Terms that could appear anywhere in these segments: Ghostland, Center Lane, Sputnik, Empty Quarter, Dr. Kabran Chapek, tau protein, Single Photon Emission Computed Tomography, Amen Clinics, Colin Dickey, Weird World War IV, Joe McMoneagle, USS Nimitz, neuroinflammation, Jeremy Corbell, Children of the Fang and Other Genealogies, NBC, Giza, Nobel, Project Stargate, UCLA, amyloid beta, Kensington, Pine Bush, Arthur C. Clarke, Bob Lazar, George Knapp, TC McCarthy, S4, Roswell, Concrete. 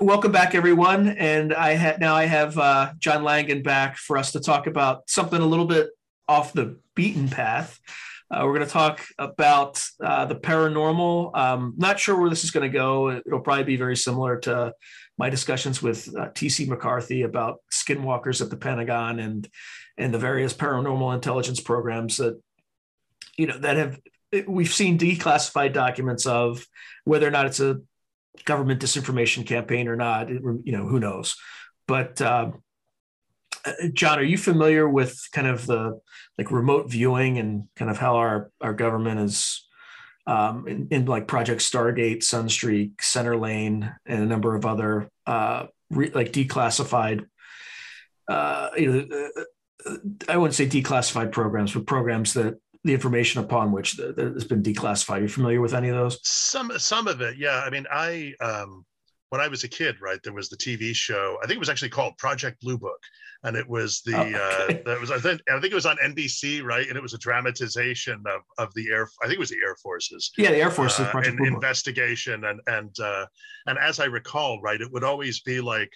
Welcome back, everyone. And I have John Langan back for us to talk about something a little bit off the beaten path. We're going to talk about the paranormal. Not sure where this is going to go. It'll probably be very similar to my discussions with TC McCarthy about skinwalkers at the Pentagon and the various paranormal intelligence programs that, you know, that have, we've seen declassified documents of, whether or not it's a government disinformation campaign or not, you know, who knows. But John, are you familiar with kind of the remote viewing and kind of how our government is in like Project Stargate, Sunstreak, Center Lane, and a number of other declassified, I wouldn't say declassified programs, but programs that the information upon which has been declassified. Are you familiar with any of those? Some of it, yeah. I mean, when I was a kid, right, there was the TV show. I think it was actually called Project Blue Book, and it was the I think it was on NBC, right? And it was a dramatization of the Air. I think it was the Air Force's. Yeah, the Air Force's Project Blue Book investigation, and as I recall, right, it would always be like,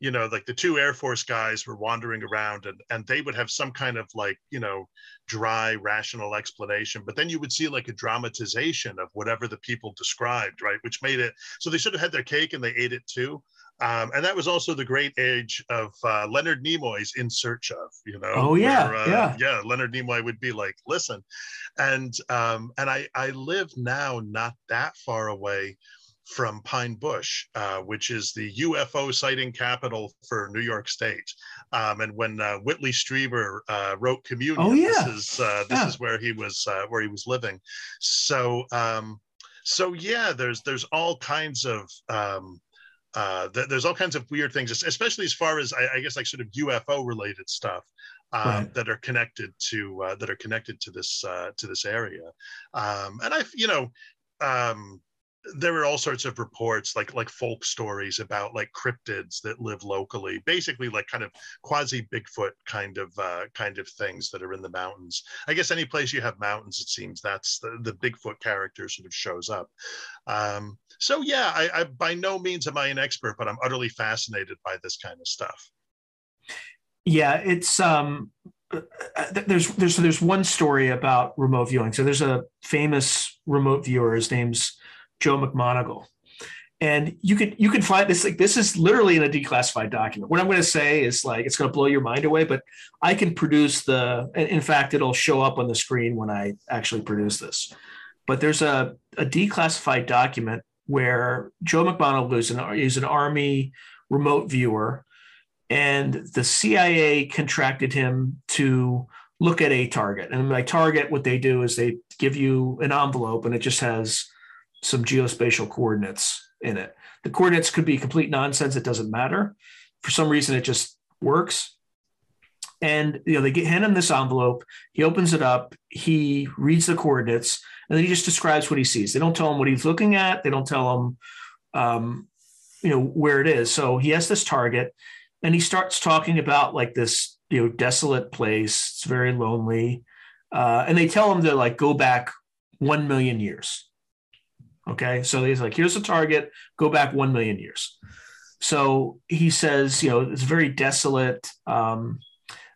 you know, like the two Air Force guys were wandering around and they would have some kind of like, you know, dry, rational explanation. But then you would see like a dramatization of whatever the people described, right? Which made it, so they should have had their cake and they ate it too. And that was also the great age of Leonard Nimoy's In Search Of, you know. Oh, yeah, where, yeah. Leonard Nimoy would be like, listen. And I live now not that far away from Pine Bush, which is the UFO sighting capital for New York State. And when Whitley Strieber wrote Communion, this is where he was living. So, there's all kinds of, there's all kinds of weird things, especially as far as I guess like sort of UFO related stuff. Right. That are connected to to this area. There were all sorts of reports, like folk stories about like cryptids that live locally, basically like kind of quasi Bigfoot kind of things that are in the mountains. I guess any place you have mountains, it seems that's the Bigfoot character sort of shows up. So yeah, I by no means am I an expert, but I'm utterly fascinated by this kind of stuff. Yeah, it's there's one story about remote viewing. So there's a famous remote viewer. His name's Joe McMoneagle, and you can find this, like, this is literally in a declassified document. What I'm going to say is, like, it's going to blow your mind away, but I can produce in fact, it'll show up on the screen when I actually produce this. But there's a declassified document where Joe McMoneagle is an Army remote viewer, and the CIA contracted him to look at a target. And by target, what they do is they give you an envelope, and it just has some geospatial coordinates in it. The coordinates could be complete nonsense. It doesn't matter. For some reason, it just works. And, you know, they hand him this envelope. He opens it up. He reads the coordinates, and then he just describes what he sees. They don't tell him what he's looking at. They don't tell him, you know, where it is. So he has this target, and he starts talking about like this, you know, desolate place. It's very lonely. And they tell him to like go back 1 million years. Okay, so he's like, here's the target, go back 1 million years. So he says, you know, it's very desolate.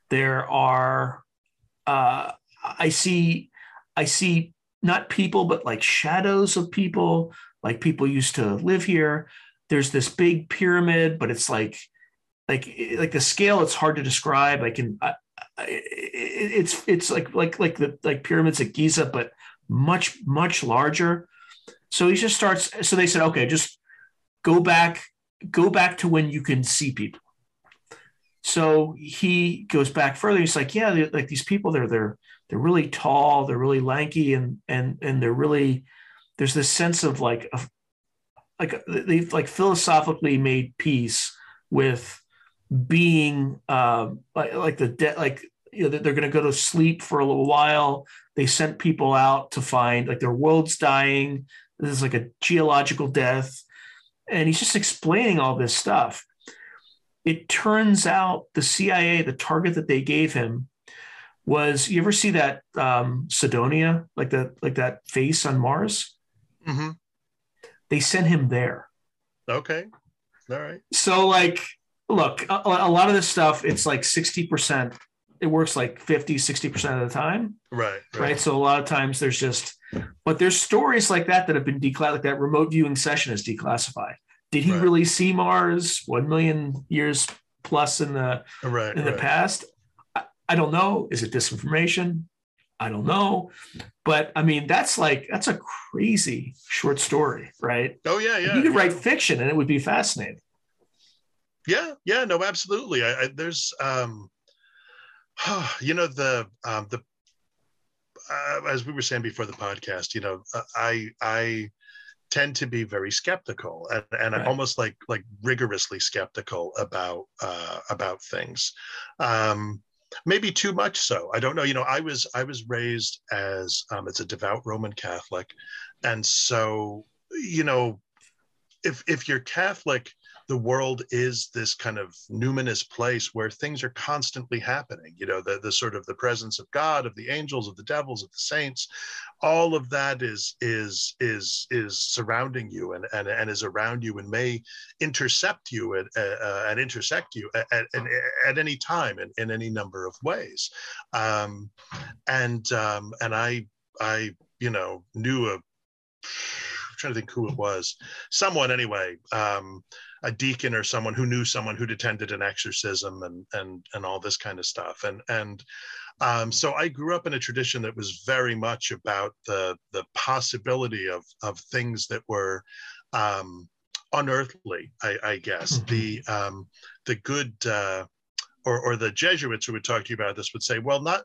There are, I see not people, but like shadows of people, like people used to live here. There's this big pyramid, but it's like the scale, it's hard to describe. It's like the pyramids at Giza, but much, much larger. So he just starts. So they said, okay, just go back to when you can see people. So he goes back further. He's like, yeah, like these people, they're really tall, they're really lanky, and they're really, there's this sense of they've like philosophically made peace with being you know, they're going to go to sleep for a little while. They sent people out to find, like, their world's dying. This is like a geological death. And he's just explaining all this stuff. It turns out the CIA, the target that they gave him was, you ever see that Cydonia, like that face on Mars? Mm-hmm. They sent him there. Okay. All right. So, like, look, a lot of this stuff, it's like 60%. It works like 50, 60% of the time. Right. So a lot of times there's just, but there's stories like that that have been declassified, like that remote viewing session is declassified. Did he really see Mars 1 million years plus in the the past? I don't know. Is it disinformation? I don't know. But I mean, that's a crazy short story, right? Oh, yeah, yeah. You could write fiction and it would be fascinating. Yeah, yeah, no, absolutely. I there's, you know, as we were saying before the podcast, you know, I tend to be very skeptical and right. almost like rigorously skeptical about things. Maybe too much so. I don't know. You know, I was raised as a devout Roman Catholic, and so, you know, if you're Catholic, the world is this kind of numinous place where things are constantly happening. You know, the sort of the presence of God, of the angels, of the devils, of the saints, all of that is surrounding you and is around you and may intercept you and intersect you at any time in any number of ways. And I you know, knew a. Trying to think who it was, someone anyway, a deacon or someone who knew someone who'd attended an exorcism and all this kind of stuff, and so I grew up in a tradition that was very much about the possibility of things that were unearthly, I guess. The good or the Jesuits who would talk to you about this would say, well, not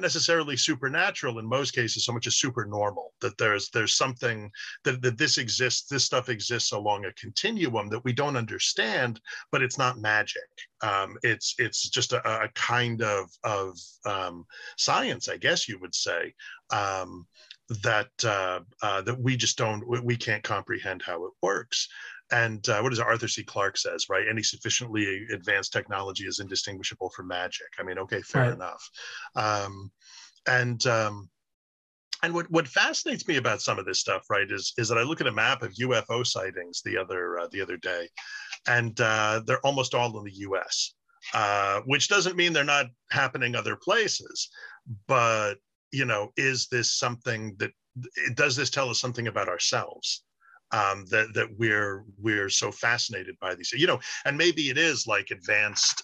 necessarily supernatural in most cases, so much as supernormal, that there's something that this exists, this stuff exists along a continuum that we don't understand, but it's not magic. It's just a kind of science, I guess you would say, that we just we can't comprehend how it works. And what is it? Arthur C. Clarke says, right? Any sufficiently advanced technology is indistinguishable from magic. I mean, okay, fair enough. And what fascinates me about some of this stuff, right, is that I look at a map of UFO sightings the other day, and they're almost all in the U.S., which doesn't mean they're not happening other places. But, you know, is this something does this tell us something about ourselves? That we're so fascinated by these, you know, and maybe it is like advanced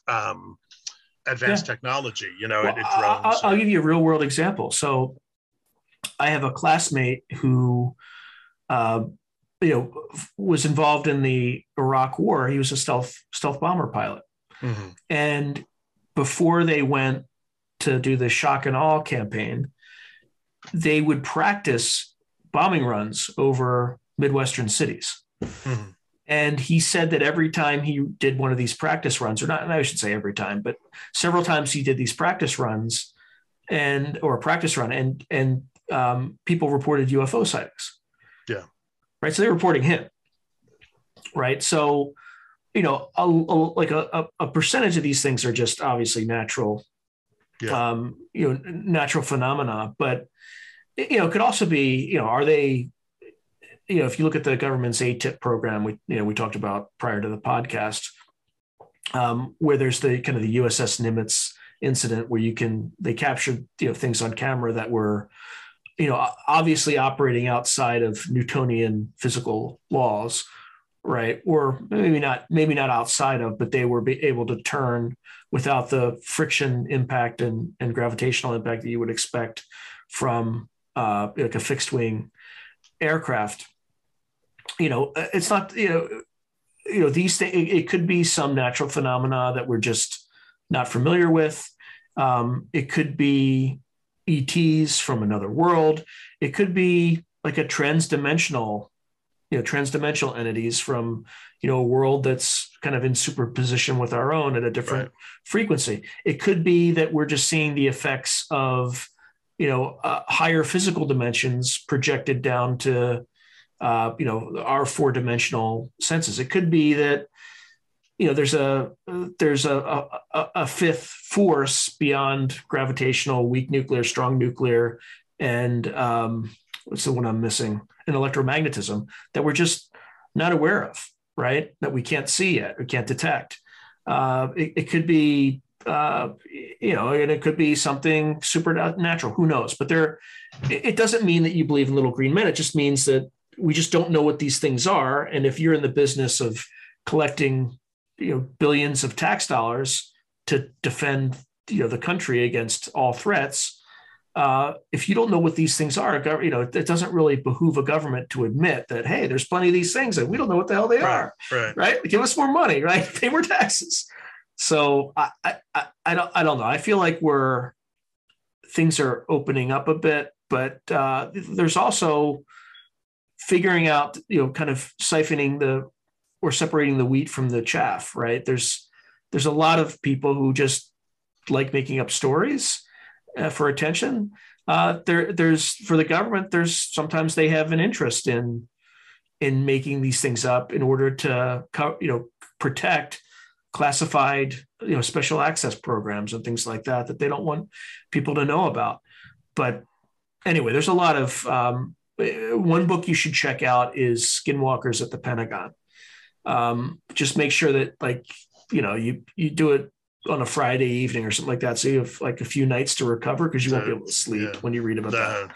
technology, you know. Well, I'll give you a real world example. So I have a classmate who, you know, was involved in the Iraq War. He was a stealth bomber pilot, and before they went to do the shock and awe campaign, they would practice bombing runs over Midwestern cities. And he said that every time he did one of these practice runs, or not, and I should say every time, but several times he did these practice runs and people reported UFO sightings. Yeah. Right. So they're reporting him. Right. So, you know, a percentage of these things are just obviously natural, you know, natural phenomena, but, you know, it could also be, you know, are they, you know, if you look at the government's ATIP program, we talked about prior to the podcast, where there's the kind of the USS Nimitz incident where they captured, you know, things on camera that were, you know, obviously operating outside of Newtonian physical laws, right? Or maybe not outside of, but they were able to turn without the friction impact and gravitational impact that you would expect from like a fixed wing aircraft. You know, it's not, you know, these things, it could be some natural phenomena that we're just not familiar with. It could be ETs from another world. It could be like a transdimensional entities from, you know, a world that's kind of in superposition with our own at a different frequency. It could be that we're just seeing the effects of, you know, higher physical dimensions projected down to, you know, our four-dimensional senses. It could be that, you know, there's a fifth force beyond gravitational, weak nuclear, strong nuclear, and what's the one I'm missing? And electromagnetism that we're just not aware of. right? That we can't see yet, we can't detect. It could be, and it could be something supernatural. Who knows? But it doesn't mean that you believe in little green men. It just means that we just don't know what these things are. And if you're in the business of collecting, billions of tax dollars to defend, the country against all threats, if you don't know what these things are, it doesn't really behoove a government to admit that, hey, there's plenty of these things and we don't know what the hell they are. Right? Give us more money, right? Pay more taxes. So I don't know. I feel like things are opening up a bit, but there's also figuring out, kind of siphoning or separating the wheat from the chaff, right? There's a lot of people who just like making up stories for attention. There's for the government, sometimes they have an interest in making these things up in order to, protect classified, special access programs and things like that they don't want people to know about. But anyway, there's a lot of, one book you should check out is Skinwalkers at the Pentagon. Just make sure that you do it on a Friday evening or something like that, so you have like a few nights to recover, because you won't be able to sleep when you read about that.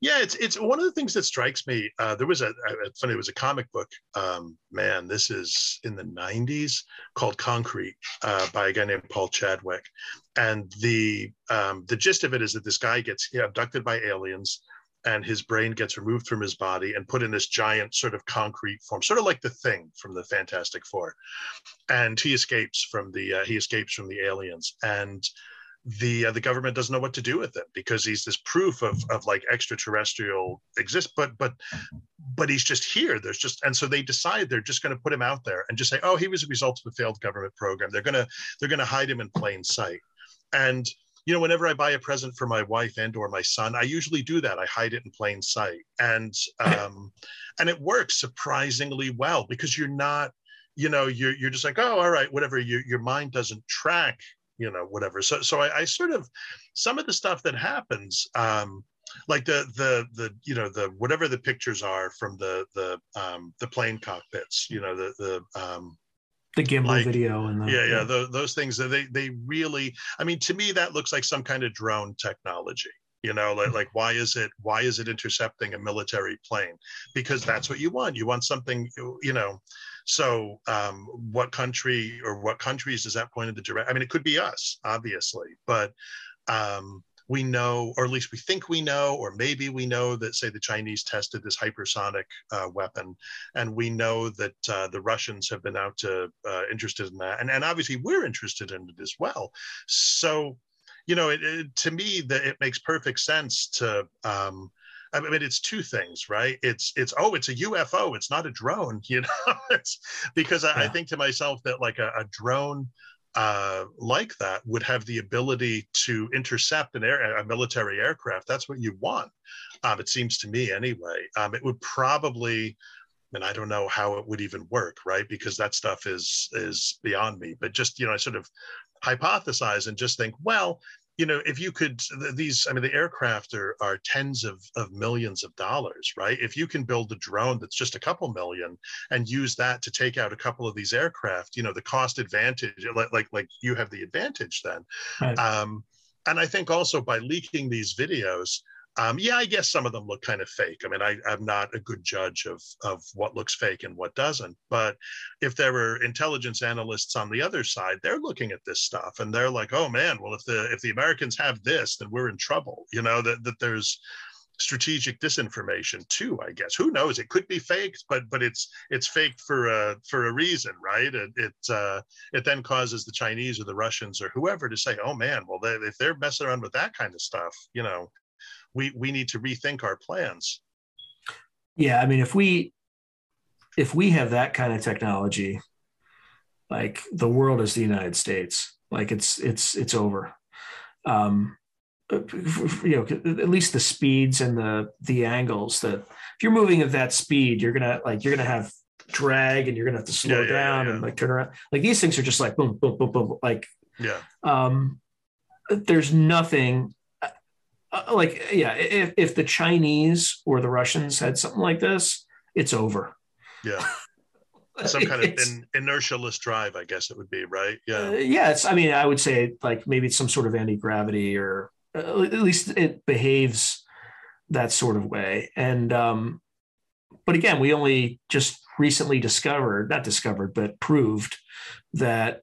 Yeah, it's one of the things that strikes me. There was it was a comic book, this is in the 90s, called Concrete, by a guy named Paul Chadwick. And the gist of it is that this guy gets abducted by aliens, and his brain gets removed from his body and put in this giant sort of concrete form, sort of like the Thing from the Fantastic Four. And he escapes from the aliens, and the government doesn't know what to do with him, because he's this proof of like extraterrestrial exist, but he's just here. And so they decide they're just going to put him out there and just say, oh, he was a result of a failed government program. They're going to hide him in plain sight. And whenever I buy a present for my wife and or my son, I usually do that. I hide it in plain sight. And it works surprisingly well, because you're not, you're just like, oh, all right, whatever. Your mind doesn't track, whatever. So I sort of, some of the stuff that happens, like the whatever the pictures are from the plane cockpits, the gimbal, like, video and those things that they really, I mean, to me, that looks like some kind of drone technology, like why is it intercepting a military plane? Because that's what you want. You want something, so what country or what countries does that point in the direction? I mean, it could be us, obviously, but we know, or at least we think we know, or maybe we know that, say, the Chinese tested this hypersonic weapon, and we know that the Russians have been out to interested in that, and obviously we're interested in it as well. So, to me, it makes perfect sense to. I mean, it's two things, right? It's a UFO. It's not a drone, It's because I think to myself that like a drone. Like that would have the ability to intercept a military aircraft. That's what you want. It seems to me anyway. It would probably, and I don't know how it would even work, right? Because that stuff is beyond me. But just, I sort of hypothesize and just think, well, if you could, the aircraft are tens of millions of dollars, right? If you can build a drone that's just a couple million and use that to take out a couple of these aircraft, the cost advantage, like you have the advantage then. Right. And I think also by leaking these videos, I guess some of them look kind of fake. I mean, I'm not a good judge of what looks fake and what doesn't. But if there were intelligence analysts on the other side, they're looking at this stuff and they're like, oh, man, well, if the Americans have this, then we're in trouble, that there's strategic disinformation, too, I guess. Who knows? It could be faked, but it's faked for a reason, right? It then causes the Chinese or the Russians or whoever to say, oh, man, well, if they're messing around with that kind of stuff, we need to rethink our plans. Yeah, I mean, if we have that kind of technology, like the world is the United States, like it's over. At least the speeds and the angles that if you're moving at that speed, you're gonna have drag and you're gonna have to slow down and like turn around. Like these things are just like boom, boom, boom, boom. Like there's nothing. If the Chinese or the Russians had something like this, it's over. Yeah. Some kind of inertialess drive, I guess it would be, right? Yeah. Yeah. It's, I mean, I would say like maybe it's some sort of anti-gravity, or at least it behaves that sort of way. And, but again, we only just recently discovered, not discovered, but proved that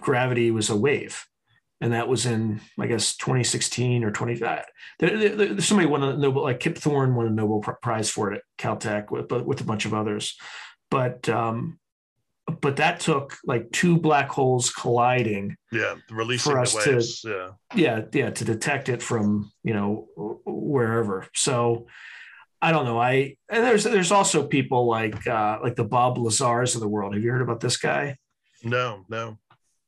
gravity was a wave. And that was in, I guess, 2016 or 25. Somebody won a Nobel, like Kip Thorne won a Nobel Prize for it at Caltech with a bunch of others. But that took like two black holes colliding. Yeah, releasing the waves. To detect it from, you know, wherever. So I don't know. There's also people like the Bob Lazars of the world. Have you heard about this guy? No. All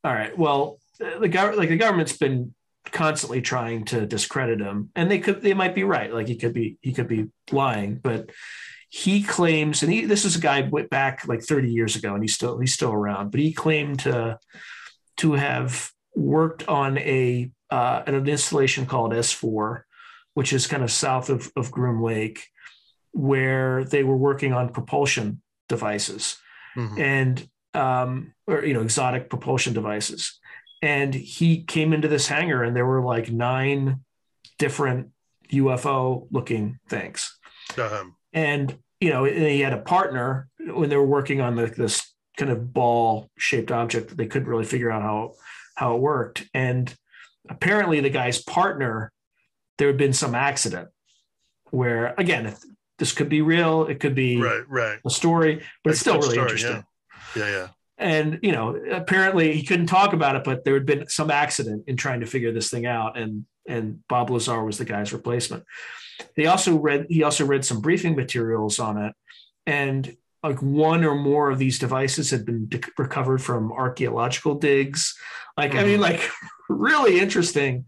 right. Well, the government's been constantly trying to discredit him, and they might be right. Like he could be lying, but he claims, and this is a guy went back like 30 years ago and he's still around, but he claimed to have worked on an installation called S4, which is kind of south of Groom Lake, where they were working on propulsion devices, mm-hmm. and, or, you know, exotic propulsion devices. And he came into this hangar and there were like 9 different UFO looking things. And, you know, and he had a partner when they were working on this kind of ball shaped object that they couldn't really figure out how it worked. And apparently the guy's partner, there had been some accident where, again, this could be real. It could be a story, but it's still really interesting. Yeah. And, you know, apparently he couldn't talk about it, but there had been some accident in trying to figure this thing out. And Bob Lazar was the guy's replacement. He also read some briefing materials on it. And like one or more of these devices had been recovered from archaeological digs. Like, mm-hmm. I mean, like really interesting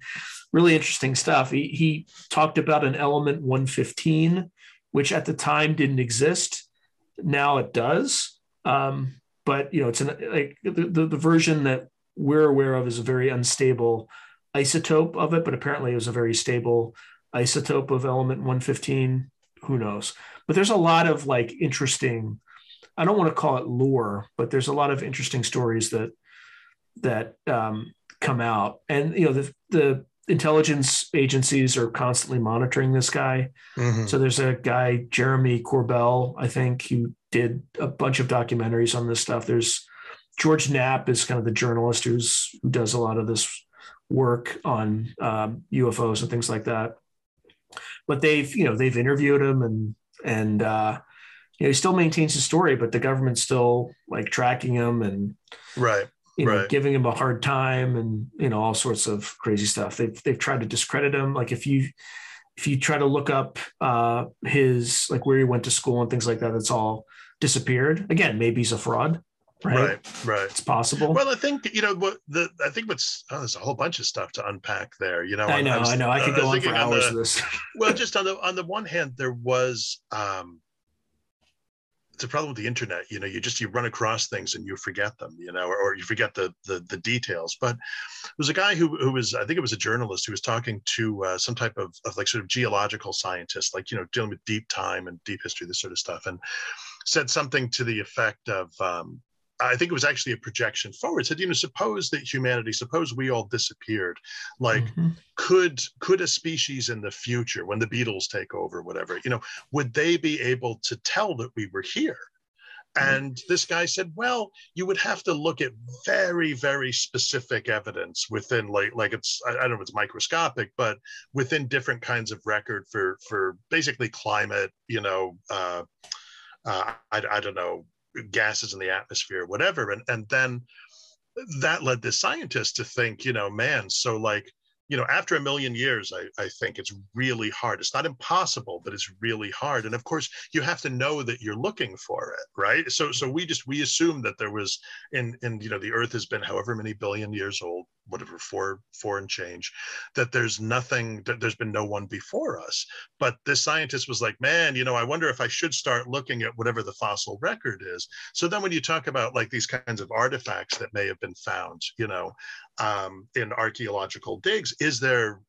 stuff. He talked about an element 115, which at the time didn't exist. Now it does. But, you know, it's the version that we're aware of is a very unstable isotope of it, but apparently it was a very stable isotope of element 115. Who knows? But there's a lot of like interesting, I don't want to call it lore, but there's a lot of interesting stories that come out. And, you know, the intelligence agencies are constantly monitoring this guy. Mm-hmm. So there's a guy, Jeremy Corbell, I think, who did a bunch of documentaries on this stuff. There's George Knapp is kind of the journalist who does a lot of this work on UFOs and things like that. But they've interviewed him and you know, he still maintains his story, but the government's still like tracking him and giving him a hard time, and, you know, all sorts of crazy stuff. They've tried to discredit him. Like if you try to look up his, like, where he went to school and things like that, it's all disappeared. Again, maybe he's a fraud. Right. It's possible. Well, I think, you know, there's a whole bunch of stuff to unpack there. You know, I know. I could go on for hours of this. Well, just on the one hand, there was it's a problem with the internet. You know, you run across things and you forget them. You know, or you forget the details. But there was a guy who was, I think it was a journalist, who was talking to some type of like sort of geological scientist, like, you know, dealing with deep time and deep history, this sort of stuff, and said something to the effect of, I think it was actually a projection forward, said, you know, suppose we all disappeared, like, mm-hmm. could a species in the future, when the Beatles take over, whatever, you know, would they be able to tell that we were here? And this guy said, well, you would have to look at very, very specific evidence within like it's, I don't know if it's microscopic, but within different kinds of record for basically climate, you know, I don't know, gases in the atmosphere, whatever. And then that led the scientist to think, you know, man, so like, you know, after a million years, I think it's really hard. It's not impossible, but it's really hard. And of course, you have to know that you're looking for it, right? So we assume that there was, in you know, the Earth has been however many billion years old, whatever, four and change, that there's nothing, that there's been no one before us. But this scientist was like, man, you know, I wonder if I should start looking at whatever the fossil record is. So then when you talk about like these kinds of artifacts that may have been found, you know, in archaeological digs, is there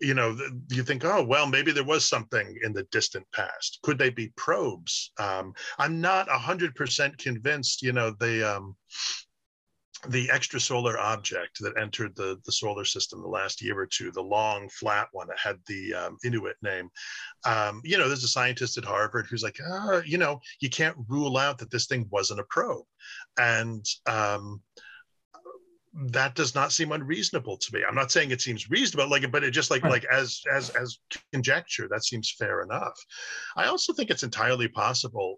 you know, you think, oh, well, maybe there was something in the distant past. Could they be probes? I'm not 100% convinced, you know, the extrasolar object that entered the solar system the last year or two, the long flat one that had the Inuit name. You know, there's a scientist at Harvard who's like, you know, you can't rule out that this thing wasn't a probe. And that does not seem unreasonable to me. I'm not saying it seems reasonable, like, but it just like as conjecture, that seems fair enough. I also think it's entirely possible,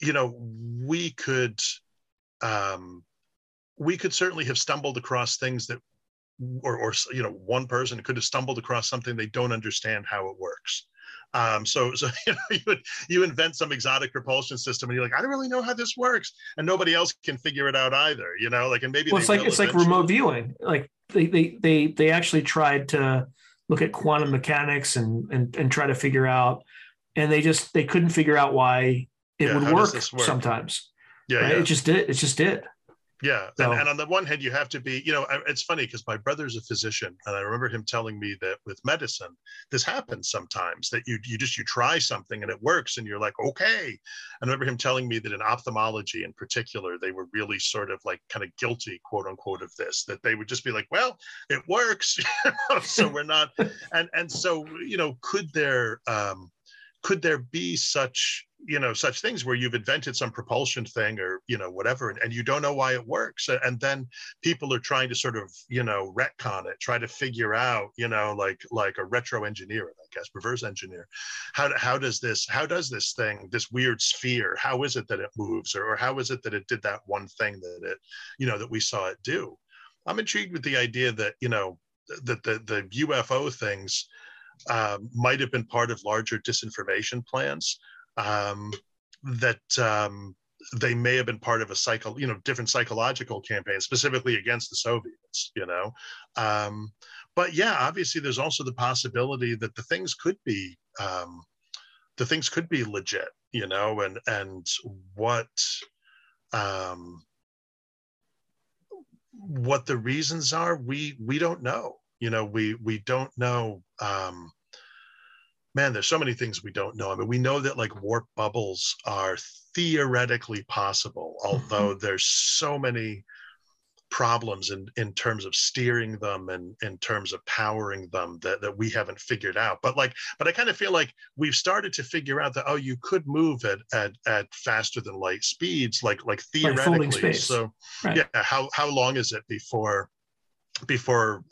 you know, we could certainly have stumbled across things that, or you know, one person could have stumbled across something they don't understand how it works. So you know, you invent some exotic propulsion system, and you're like, I don't really know how this works, and nobody else can figure it out either. You know, like, and maybe well, it's like remote viewing. Like they actually tried to look at quantum mechanics and try to figure out, and they couldn't figure out why it would work sometimes. Yeah, right? Yeah. It just did. Yeah. So. And on the one hand, you have to be, you know, it's funny because my brother's a physician, and I remember him telling me that with medicine, this happens sometimes, that you try something and it works and you're like, okay. I remember him telling me that in ophthalmology in particular, they were really sort of like kind of guilty, quote unquote, of this, that they would just be like, well, it works. So we're not. And so, you know, could there be such, you know, such things where you've invented some propulsion thing or, you know, whatever, and you don't know why it works. And then people are trying to sort of, you know, retcon it, try to figure out, you know, like a retro engineer, I guess, reverse engineer. How does this thing, this weird sphere, how is it that it moves? Or how is it that it did that one thing that it, you know, that we saw it do? I'm intrigued with the idea that, you know, that the UFO things might have been part of larger disinformation plans. They may have been part of a cycle, you know, different psychological campaigns, specifically against the Soviets, you know. But yeah, obviously, there's also the possibility that the things could be legit, you know, and what the reasons are, we don't know, you know, we don't know. Man, there's so many things we don't know. I mean, we know that like warp bubbles are theoretically possible, although there's so many problems in terms of steering them and in terms of powering them that we haven't figured out. But I kind of feel like we've started to figure out that, oh, you could move at faster than light speeds, like theoretically. Like space. So right. Yeah, how long is it before,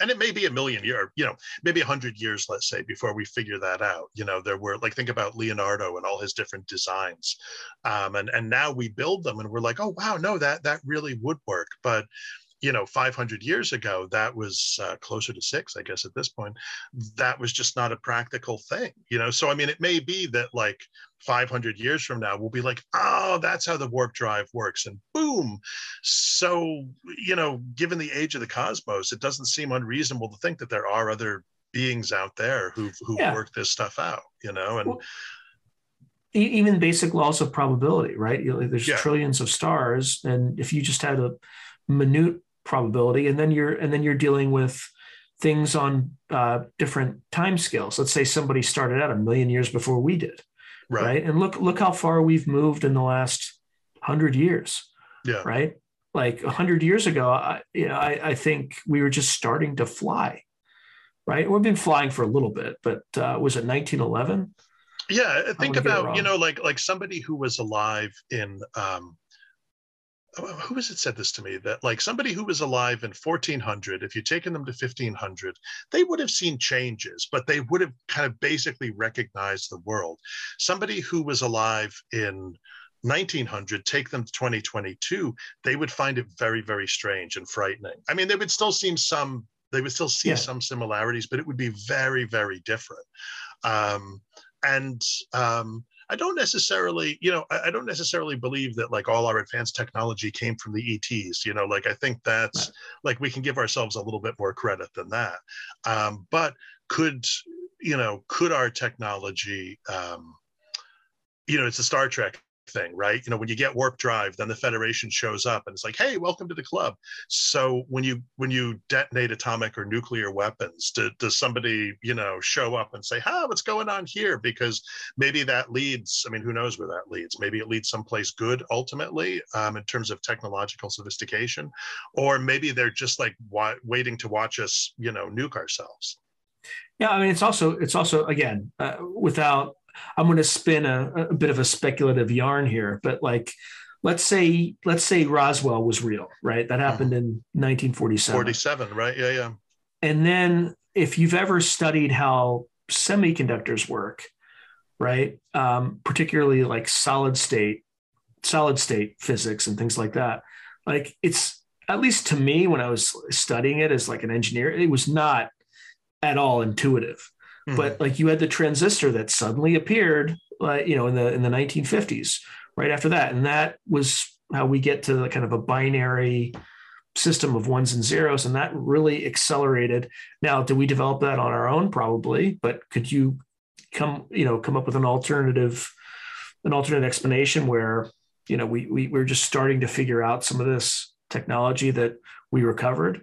and it may be a million year, you know, maybe 100 years, let's say, before we figure that out. You know, there were like, think about Leonardo and all his different designs, and now we build them and we're like, oh wow, no, that really would work. But you know, 500 years ago, that was closer to 6, I guess, at this point. That was just not a practical thing, you know. So I mean, it may be that like 500 years from now, we'll be like, oh, that's how the warp drive works, and boom. So, you know, given the age of the cosmos, it doesn't seem unreasonable to think that there are other beings out there who've worked this stuff out, you know. And well, even basic laws of probability, right? You know, there's trillions of stars, and if you just had a minute probability, and then you're dealing with things on different time scales. Let's say somebody started out a million years before we did. Right. And look how far we've moved in the last 100 years. Yeah. Right. Like 100 years ago, I think we were just starting to fly. Right. We've been flying for a little bit, but was it 1911? Yeah. Think about, you know, like somebody who was alive in, who has it said this to me, that like somebody who was alive in 1400, if you'd taken them to 1500, they would have seen changes, but they would have kind of basically recognized the world. Somebody who was alive in 1900, take them to 2022, they would find it very, very strange and frightening. I mean, they would still see some similarities, but it would be very, very different. I don't necessarily believe that like all our advanced technology came from the ETs, you know, like I think that's like we can give ourselves a little bit more credit than that. But could our technology, you know, it's a Star Trek thing, right? You know, when you get warp drive, then the Federation shows up and it's like, hey, welcome to the club. So when you detonate atomic or nuclear weapons, does somebody, you know, show up and say, ah, what's going on here? Because maybe that leads, I mean, who knows where that leads? Maybe it leads someplace good ultimately, in terms of technological sophistication, or maybe they're just like waiting to watch us, you know, nuke ourselves. Yeah, I mean, it's also again, without, I'm going to spin a bit of a speculative yarn here, but like, let's say Roswell was real, right? That happened in 1947. 47, right? Yeah, yeah. And then if you've ever studied how semiconductors work, right? Particularly like solid state physics and things like that. Like, it's, at least to me, when I was studying it as like an engineer, it was not at all intuitive. But like, you had the transistor that suddenly appeared, you know, in the 1950s, right after that. And that was how we get to the kind of a binary system of ones and zeros. And that really accelerated. Now, did we develop that on our own? Probably. But could you come up with an alternate explanation where, you know, we're just starting to figure out some of this technology that we recovered?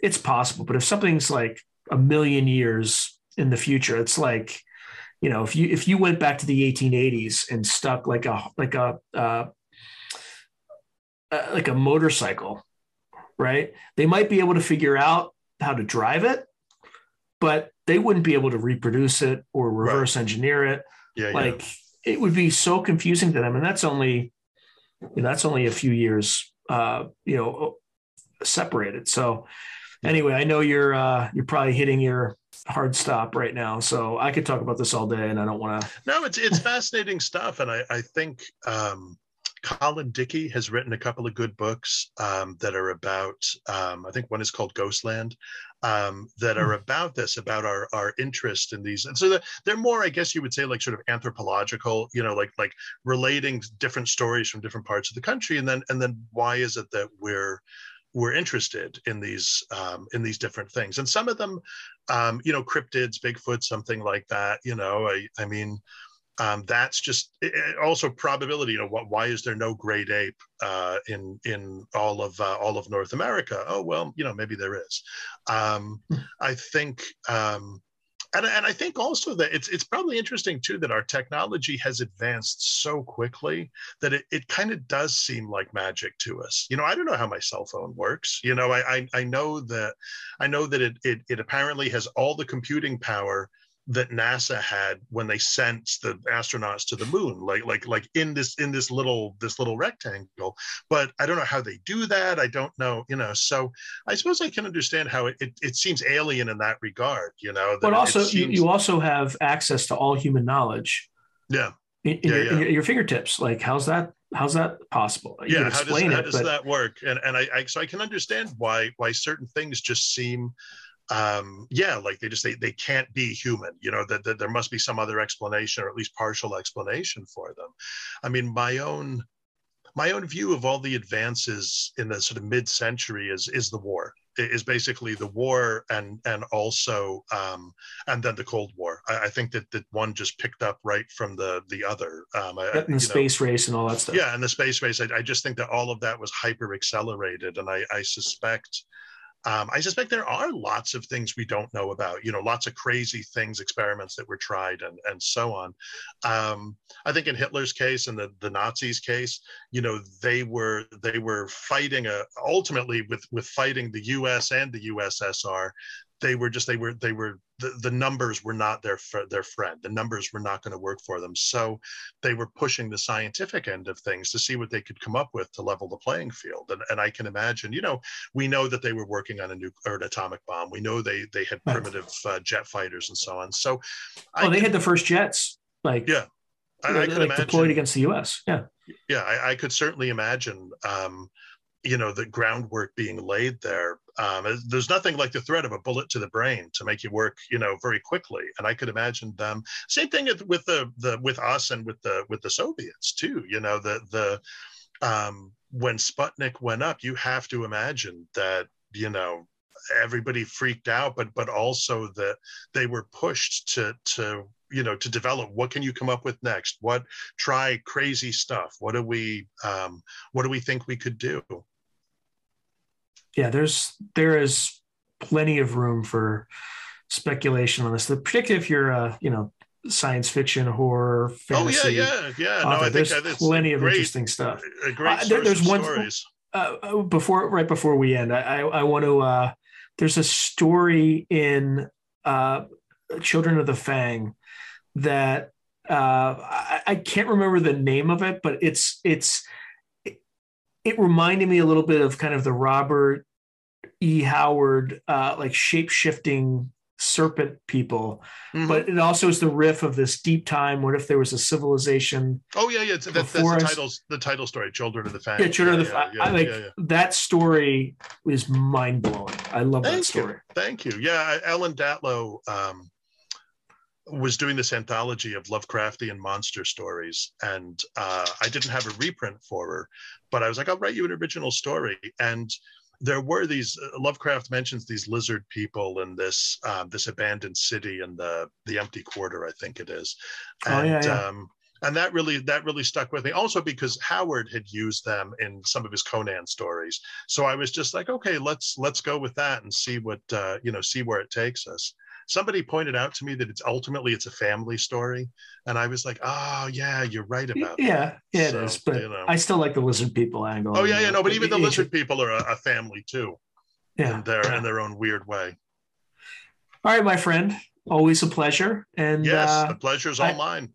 It's possible. But if something's like a million years in the future, it's like, you know, if you went back to the 1880s and stuck like a motorcycle, right? They might be able to figure out how to drive it, but they wouldn't be able to reproduce it or reverse engineer it. Yeah, like, yeah. It would be so confusing to them. And that's only a few years, separated. So anyway, I know you're probably hitting your hard stop right now, so I could talk about this all day, and I don't want to. No, it's fascinating stuff, and I think Colin Dickey has written a couple of good books that are about. I think one is called Ghostland, that are about this, about our interest in these, and so they're more, I guess you would say, like sort of anthropological, you know, like relating different stories from different parts of the country, and then why is it that we're interested in these different things. And some of them, you know, cryptids, Bigfoot, something like that, you know, I mean, that's just also probability, you know, why is there no great ape in all of North America? Oh, well, you know, maybe there is. I think, and I think also that it's probably interesting too that our technology has advanced so quickly that it kind of does seem like magic to us. You know, I don't know how my cell phone works. You know, I know that it apparently has all the computing power that NASA had when they sent the astronauts to the moon, like in this little rectangle. But I don't know how they do that. I don't know, you know. So I suppose I can understand how it seems alien in that regard, you know. But also, you also have access to all human knowledge. Yeah. In your fingertips. Like, how's that possible? Yeah. How does that work? And I can understand why certain things just seem. Like they can't be human, you know, that there must be some other explanation, or at least partial explanation for them. I mean, my own view of all the advances in the sort of mid-century is the war. It is basically the war and then the Cold War. I think that one just picked up right from the other. Space race and all that stuff. Yeah, and the space race. I just think that all of that was hyper accelerated, and I suspect there are lots of things we don't know about, you know, lots of crazy things, experiments that were tried and so on. I think in Hitler's case and the Nazis' case, you know, they were fighting ultimately with fighting the US and the USSR. The numbers were not their friend. The numbers were not going to work for them. So they were pushing the scientific end of things to see what they could come up with to level the playing field. And I can imagine, you know, we know that they were working on an atomic bomb. We know they had primitive jet fighters and so on. So they had the first jets. Like, yeah. I could imagine, deployed against the US. Yeah. Yeah. I could certainly imagine, you know, the groundwork being laid there. There's nothing like the threat of a bullet to the brain to make you work, you know, very quickly. And I could imagine them. Same thing with us and with the Soviets too. You know, when Sputnik went up, you have to imagine that, you know, everybody freaked out, but also that they were pushed to you know, to develop what can you come up with next? What, try crazy stuff. What do we think we could do? Yeah, there is plenty of room for speculation on this, particularly if you're you know, science fiction, horror, fantasy. Oh yeah. No, I think there's plenty of interesting stuff. A great there's one stories. Before we end, I want to. There's a story in Children of the Fang that I can't remember the name of it, but it reminded me a little bit of kind of the Robert E. Howard like shape-shifting serpent people, mm-hmm. but it also is the riff of this deep time. What if there was a civilization? Oh yeah. That's the title story, Children of the Fang. Yeah, Children of the Fang. Yeah. That story is mind blowing. I love that story. Thank you. Yeah, Alan Datlow was doing this anthology of Lovecraftian monster stories, and I didn't have a reprint for her, but I was like, I'll write you an original story. And there were these, Lovecraft mentions these lizard people and this this abandoned city and the Empty Quarter, I think it is. And, and that really stuck with me, also because Howard had used them in some of his Conan stories. So I was just like, okay, let's go with that and see what, see where it takes us. Somebody pointed out to me that it's ultimately a family story. And I was like, oh yeah, you're right about that. Yeah, so, it is. But I still like the lizard people angle. Oh yeah, no, but even the lizard people are a family too. Yeah. In their own weird way. All right, my friend. Always a pleasure. And yes, the pleasure's all mine.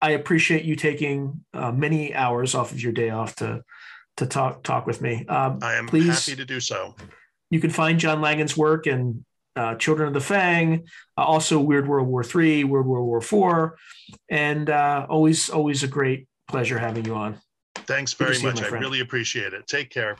I appreciate you taking many hours off of your day off to talk with me. I am happy to do so. You can find John Langan's work and Children of the Fang, also Weird World War III, Weird World War IV, and always a great pleasure having you on. Thanks very much. I really appreciate it. Take care.